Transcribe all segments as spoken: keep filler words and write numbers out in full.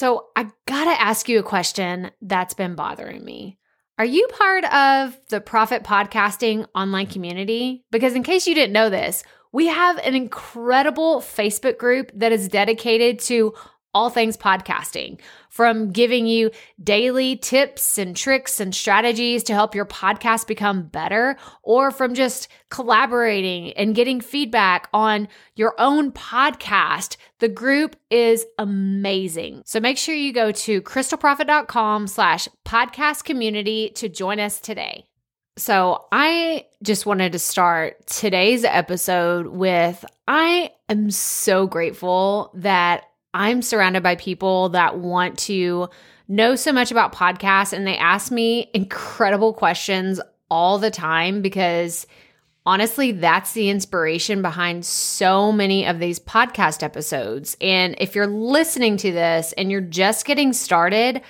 So I gotta ask you a question that's been bothering me. Are you part of the Profit Podcasting online community? Because in case you didn't know this, we have an incredible Facebook group that is dedicated to all things podcasting, from giving you daily tips and tricks and strategies to help your podcast become better, or from just collaborating and getting feedback on your own podcast. The group is amazing. So make sure you go to crystalprofit.com slash podcast community to join us today. So I just wanted to start today's episode with, I am so grateful that I'm surrounded by people that want to know so much about podcasts, and they ask me incredible questions all the time because honestly, that's the inspiration behind so many of these podcast episodes. And if you're listening to this and you're just getting started,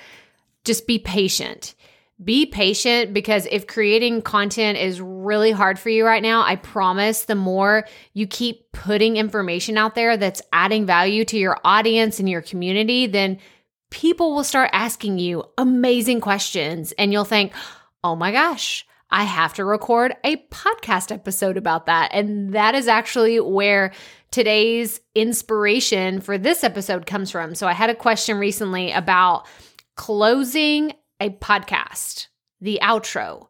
just be patient. Be patient, because if creating content is really hard for you right now, I promise the more you keep putting information out there that's adding value to your audience and your community, then people will start asking you amazing questions. And you'll think, oh my gosh, I have to record a podcast episode about that. And that is actually where today's inspiration for this episode comes from. So I had a question recently about closing a podcast, the outro.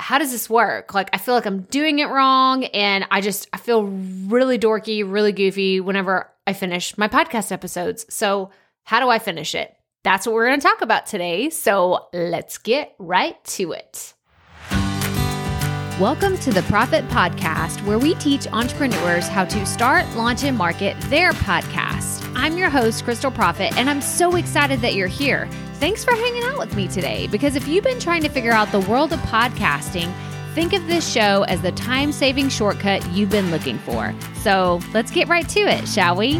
How does this work? Like, I feel like I'm doing it wrong, and I just, I feel really dorky, really goofy whenever I finish my podcast episodes. So how do I finish it? That's what we're going to talk about today. So let's get right to it. Welcome to the Profit Podcast, where we teach entrepreneurs how to start, launch, and market their podcast. I'm your host, Crystal Profit, and I'm so excited that you're here. Thanks for hanging out with me today, because if you've been trying to figure out the world of podcasting, think of this show as the time-saving shortcut you've been looking for. So let's get right to it, shall we?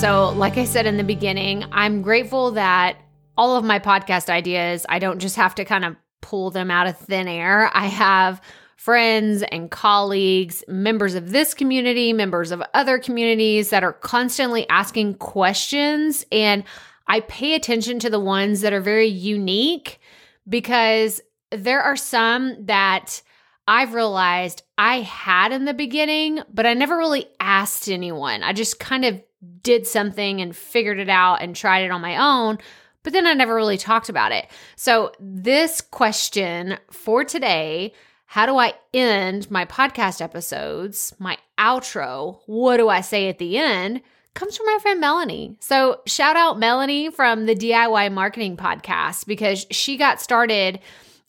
So like I said in the beginning, I'm grateful that all of my podcast ideas, I don't just have to kind of pull them out of thin air. I have friends and colleagues, members of this community, members of other communities that are constantly asking questions. And I pay attention to the ones that are very unique, because there are some that I've realized I had in the beginning, but I never really asked anyone. I just kind of did something and figured it out and tried it on my own, but then I never really talked about it. So this question for today: how do I end my podcast episodes, my outro, what do I say at the end, comes from my friend Melanie. So shout out Melanie from the D I Y Marketing Podcast, because she got started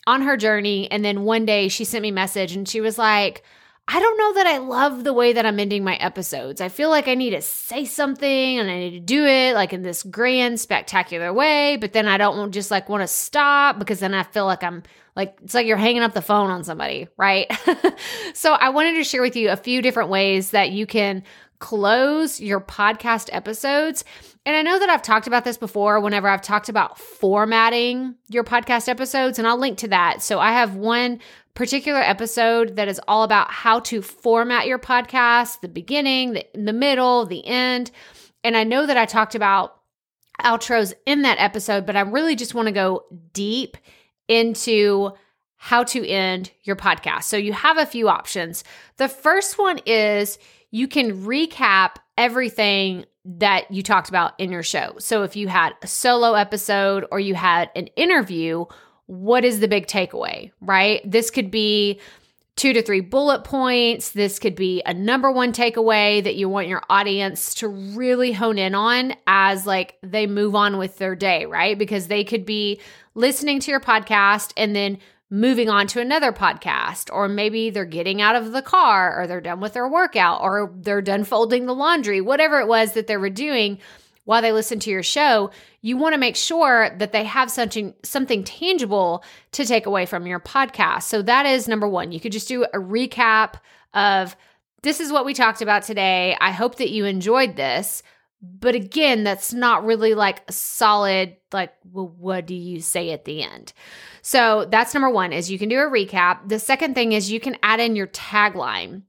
on her journey, and then one day she sent me a message and she was like, I don't know that I love the way that I'm ending my episodes. I feel like I need to say something and I need to do it like in this grand, spectacular way, but then I don't just like want to stop, because then I feel like I'm Like, it's like you're hanging up the phone on somebody, right? So I wanted to share with you a few different ways that you can close your podcast episodes. And I know that I've talked about this before whenever I've talked about formatting your podcast episodes, and I'll link to that. So I have one particular episode that is all about how to format your podcast, the beginning, the, the middle, the end. And I know that I talked about outros in that episode, but I really just want to go deep into how to end your podcast. So you have a few options. The first one is you can recap everything that you talked about in your show. So if you had a solo episode or you had an interview, what is the big takeaway, right? This could be two to three bullet points. This could be a number one takeaway that you want your audience to really hone in on as like they move on with their day, right? Because they could be listening to your podcast and then moving on to another podcast, or maybe they're getting out of the car, or they're done with their workout, or they're done folding the laundry, whatever it was that they were doing while they listen to your show. You want to make sure that they have something, something tangible to take away from your podcast. So that is number one. You could just do a recap of, this is what we talked about today. I hope that you enjoyed this. But again, that's not really like a solid, like, well, what do you say at the end? So that's number one, is you can do a recap. The second thing is you can add in your tagline.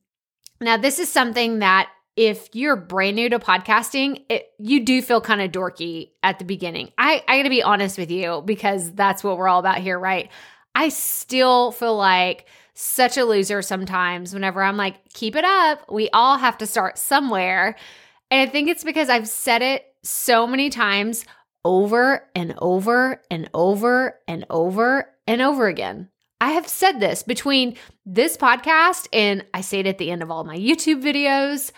Now, this is something that if you're brand new to podcasting, it, you do feel kind of dorky at the beginning. I, I got to be honest with you, because that's what we're all about here, right? I still feel like such a loser sometimes whenever I'm like, keep it up. We all have to start somewhere. And I think it's because I've said it so many times over and over and over and over and over again. I have said this between this podcast and I say it at the end of all my YouTube videos.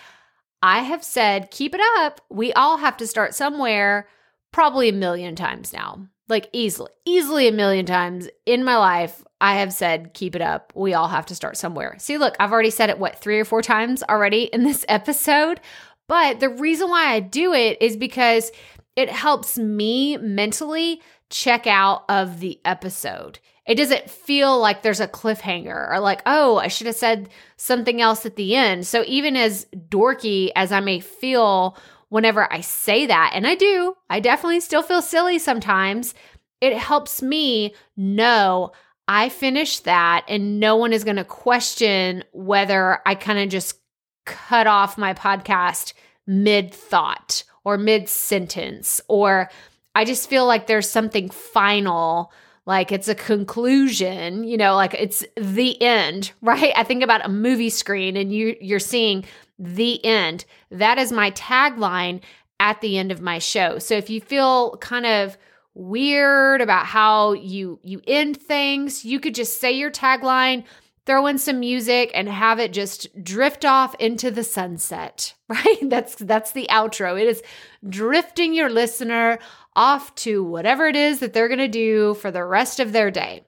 I have said, keep it up. We all have to start somewhere, probably a million times now. Like easily, easily a million times in my life, I have said, keep it up. We all have to start somewhere. See, look, I've already said it, what, three or four times already in this episode. But the reason why I do it is because it helps me mentally check out of the episode. It doesn't feel like there's a cliffhanger or like, oh, I should have said something else at the end. So even as dorky as I may feel whenever I say that, and I do, I definitely still feel silly sometimes, it helps me know I finished that and no one is going to question whether I kind of just cut off my podcast mid-thought or mid-sentence, or I just feel like there's something final, like it's a conclusion, you know, like it's the end, right? I think about a movie screen and you, you're seeing the end. That is my tagline at the end of my show. So if you feel kind of weird about how you you end things, you could just say your tagline, throw in some music, and have it just drift off into the sunset, right? That's that's the outro. It is drifting your listener off to whatever it is that they're going to do for the rest of their day.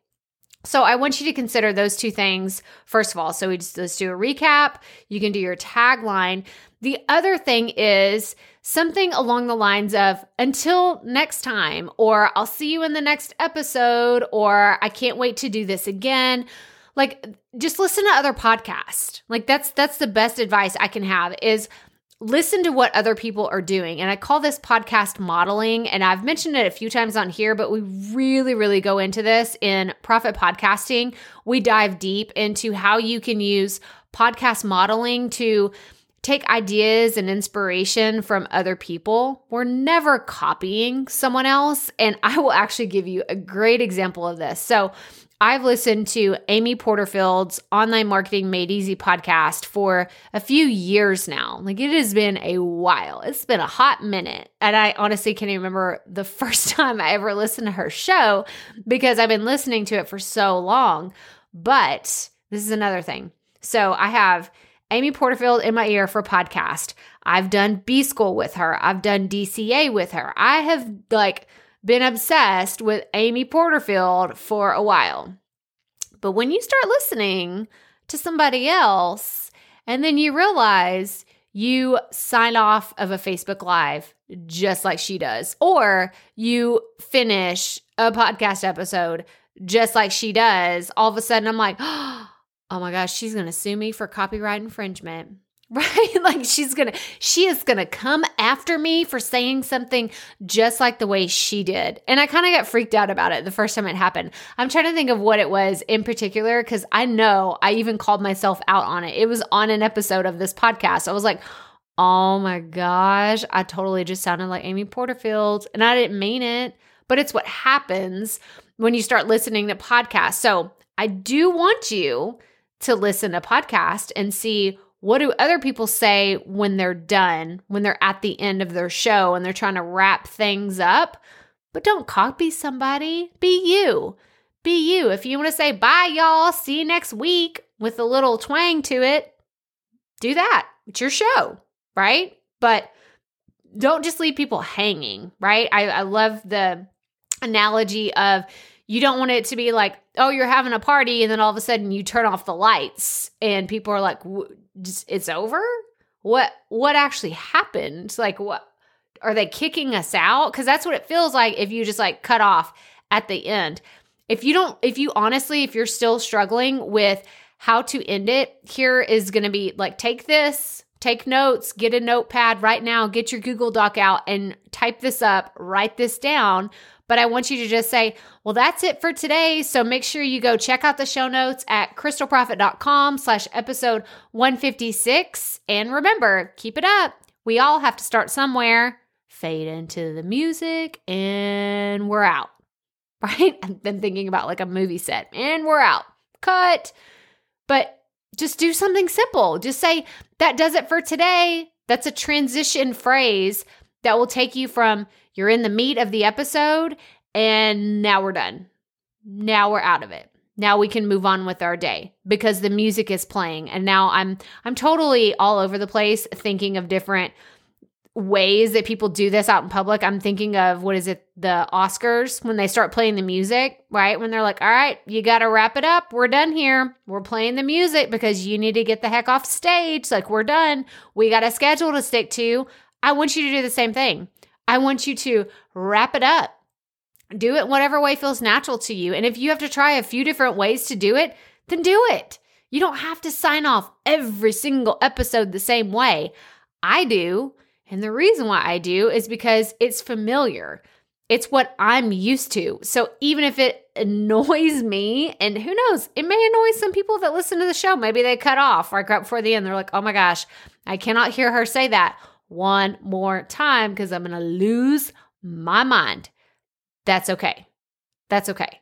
So I want you to consider those two things, first of all. So we just, let's do a recap. You can do your tagline. The other thing is something along the lines of, until next time, or I'll see you in the next episode, or I can't wait to do this again. Like, just listen to other podcasts. Like, that's that's the best advice I can have is listen to what other people are doing. And I call this podcast modeling, and I've mentioned it a few times on here, but we really, really go into this in Profit Podcasting. We dive deep into how you can use podcast modeling to take ideas and inspiration from other people. We're never copying someone else, and I will actually give you a great example of this. So I've listened to Amy Porterfield's Online Marketing Made Easy podcast for a few years now. Like, it has been a while. It's been a hot minute. And I honestly can't even remember the first time I ever listened to her show because I've been listening to it for so long. But this is another thing. So I have Amy Porterfield in my ear for podcast. I've done B-School with her. I've done D C A with her. I have like... been obsessed with Amy Porterfield for a while. But when you start listening to somebody else and then you realize you sign off of a Facebook Live just like she does, or you finish a podcast episode just like she does, all of a sudden I'm like, oh my gosh, she's going to sue me for copyright infringement. Right? Like she's going to, she is going to come after me for saying something just like the way she did. And I kind of got freaked out about it the first time it happened. I'm trying to think of what it was in particular, because I know I even called myself out on it. It was on an episode of this podcast. I was like, oh my gosh, I totally just sounded like Amy Porterfield, and I didn't mean it, but it's what happens when you start listening to podcasts. So I do want you to listen to podcasts and see, what do other people say when they're done, when they're at the end of their show and they're trying to wrap things up? But don't copy somebody. Be you. Be you. If you want to say, bye, y'all, see you next week, with a little twang to it, do that. It's your show, right? But don't just leave people hanging, right? I, I love the analogy of, you don't want it to be like, oh, you're having a party, and then all of a sudden you turn off the lights and people are like, it's over? What What actually happened? Like, what are they kicking us out? Because that's what it feels like if you just like cut off at the end. If you don't, if you honestly, if you're still struggling with how to end it, here is going to be like, take this, take notes, get a notepad right now, get your Google Doc out and type this up, write this down. But I want you to just say, well, that's it for today. So make sure you go check out the show notes at crystalprofit.com slash episode 156. And remember, keep it up. We all have to start somewhere. Fade into the music and we're out, right? I've been thinking about like a movie set and we're out. Cut. But just do something simple. Just say, that does it for today. That's a transition phrase that will take you from you're in the meat of the episode and now we're done. Now we're out of it. Now we can move on with our day because the music is playing. And now I'm I'm totally all over the place thinking of different ways that people do this out in public. I'm thinking of, what is it, the Oscars, when they start playing the music, right? When they're like, all right, you got to wrap it up. We're done here. We're playing the music because you need to get the heck off stage. Like, we're done. We got a schedule to stick to. I want you to do the same thing. I want you to wrap it up. Do it whatever way feels natural to you. And if you have to try a few different ways to do it, then do it. You don't have to sign off every single episode the same way. I do. And the reason why I do is because it's familiar. It's what I'm used to. So even if it annoys me, and who knows, it may annoy some people that listen to the show. Maybe they cut off right before the end. They're like, oh my gosh, I cannot hear her say that one more time because I'm going to lose my mind. That's okay. That's okay.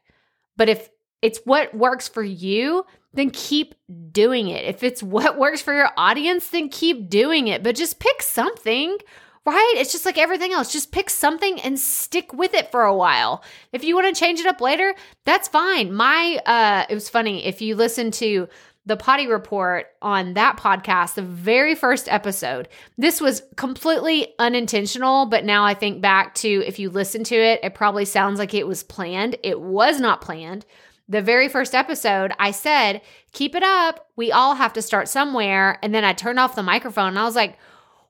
But if it's what works for you, then keep doing it. If it's what works for your audience, then keep doing it. But just pick something, right? It's just like everything else. Just pick something and stick with it for a while. If you want to change it up later, that's fine. My, uh, it was funny. If you listen to the Potty Report on that podcast, the very first episode, this was completely unintentional. But now I think back to, if you listen to it, it probably sounds like it was planned. It was not planned. The very first episode, I said, keep it up. We all have to start somewhere. And then I turned off the microphone and I was like,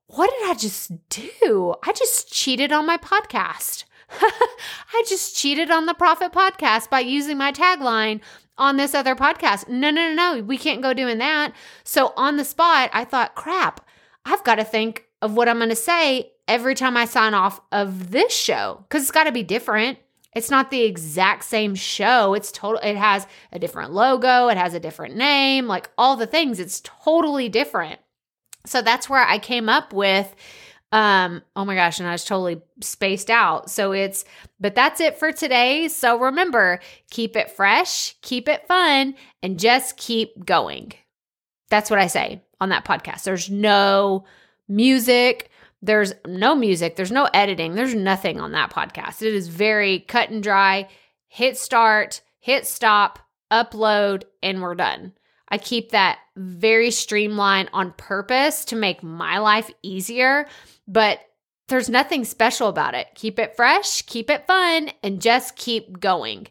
what did I just do? I just cheated on my podcast. I just cheated on the Profit Podcast by using my tagline on this other podcast. No, no, no, no. We can't go doing that. So on the spot, I thought, crap, I've got to think of what I'm going to say every time I sign off of this show because it's got to be different. It's not the exact same show. It's total. It has a different logo. It has a different name, like all the things. It's totally different. So that's where I came up with, um, oh my gosh, and I was totally spaced out. So it's, but that's it for today. So remember, keep it fresh, keep it fun, and just keep going. That's what I say on that podcast. There's no music. There's no music. There's no editing. There's nothing on that podcast. It is very cut and dry. Hit start, hit stop, upload, and we're done. I keep that very streamlined on purpose to make my life easier, but there's nothing special about it. Keep it fresh, keep it fun, and just keep going.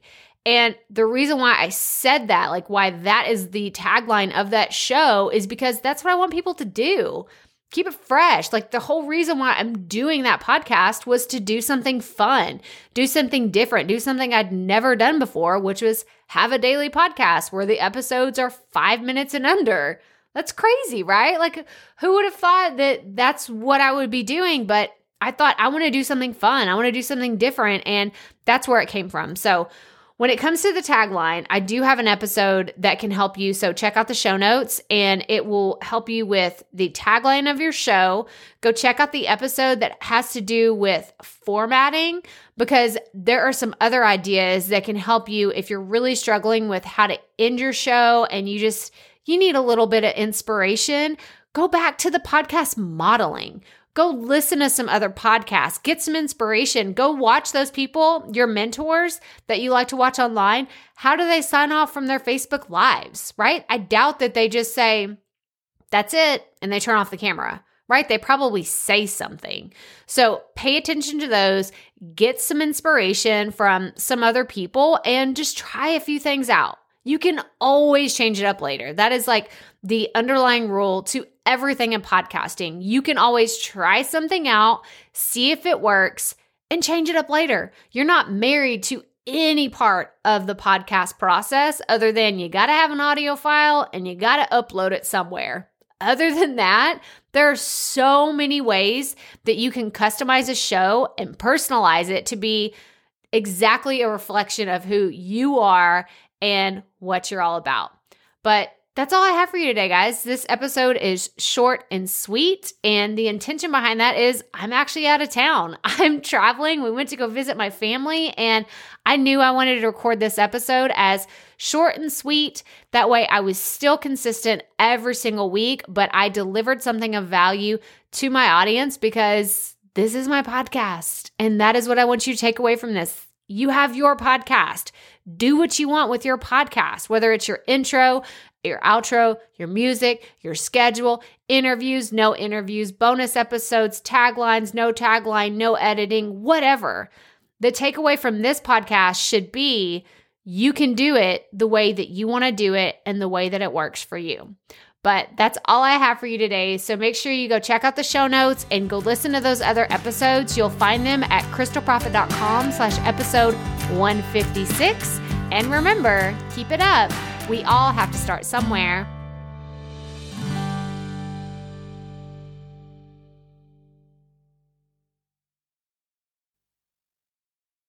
And the reason why I said that, like why that is the tagline of that show, is because that's what I want people to do. Keep it fresh. Like the whole reason why I'm doing that podcast was to do something fun, do something different, do something I'd never done before, which was have a daily podcast where the episodes are five minutes and under. That's crazy, right? Like who would have thought that that's what I would be doing? But I thought I want to do something fun. I want to do something different. And that's where it came from. So when it comes to the tagline, I do have an episode that can help you. So check out the show notes and it will help you with the tagline of your show. Go check out the episode that has to do with formatting because there are some other ideas that can help you if you're really struggling with how to end your show and you just, you need a little bit of inspiration. Go back to the podcast modeling. Go listen to some other podcasts, get some inspiration, go watch those people, your mentors that you like to watch online. How do they sign off from their Facebook lives, right? I doubt that they just say, that's it, and they turn off the camera, right? They probably say something. So pay attention to those, get some inspiration from some other people, and just try a few things out. You can always change it up later. That is like the underlying rule to everything in podcasting. You can always try something out, see if it works, and change it up later. You're not married to any part of the podcast process other than you got to have an audio file and you got to upload it somewhere. Other than that, there are so many ways that you can customize a show and personalize it to be exactly a reflection of who you are and what you're all about. But that's all I have for you today, guys. This episode is short and sweet, and the intention behind that is I'm actually out of town. I'm traveling. We went to go visit my family, and I knew I wanted to record this episode as short and sweet. That way I was still consistent every single week, but I delivered something of value to my audience because this is my podcast, and that is what I want you to take away from this. You have your podcast. Do what you want with your podcast, whether it's your intro, your outro, your music, your schedule, interviews, no interviews, bonus episodes, taglines, no tagline, no editing, whatever. The takeaway from this podcast should be you can do it the way that you want to do it and the way that it works for you. But that's all I have for you today. So make sure you go check out the show notes and go listen to those other episodes. You'll find them at crystal profit dot com slash episode one fifty-six. And remember, keep it up. We all have to start somewhere.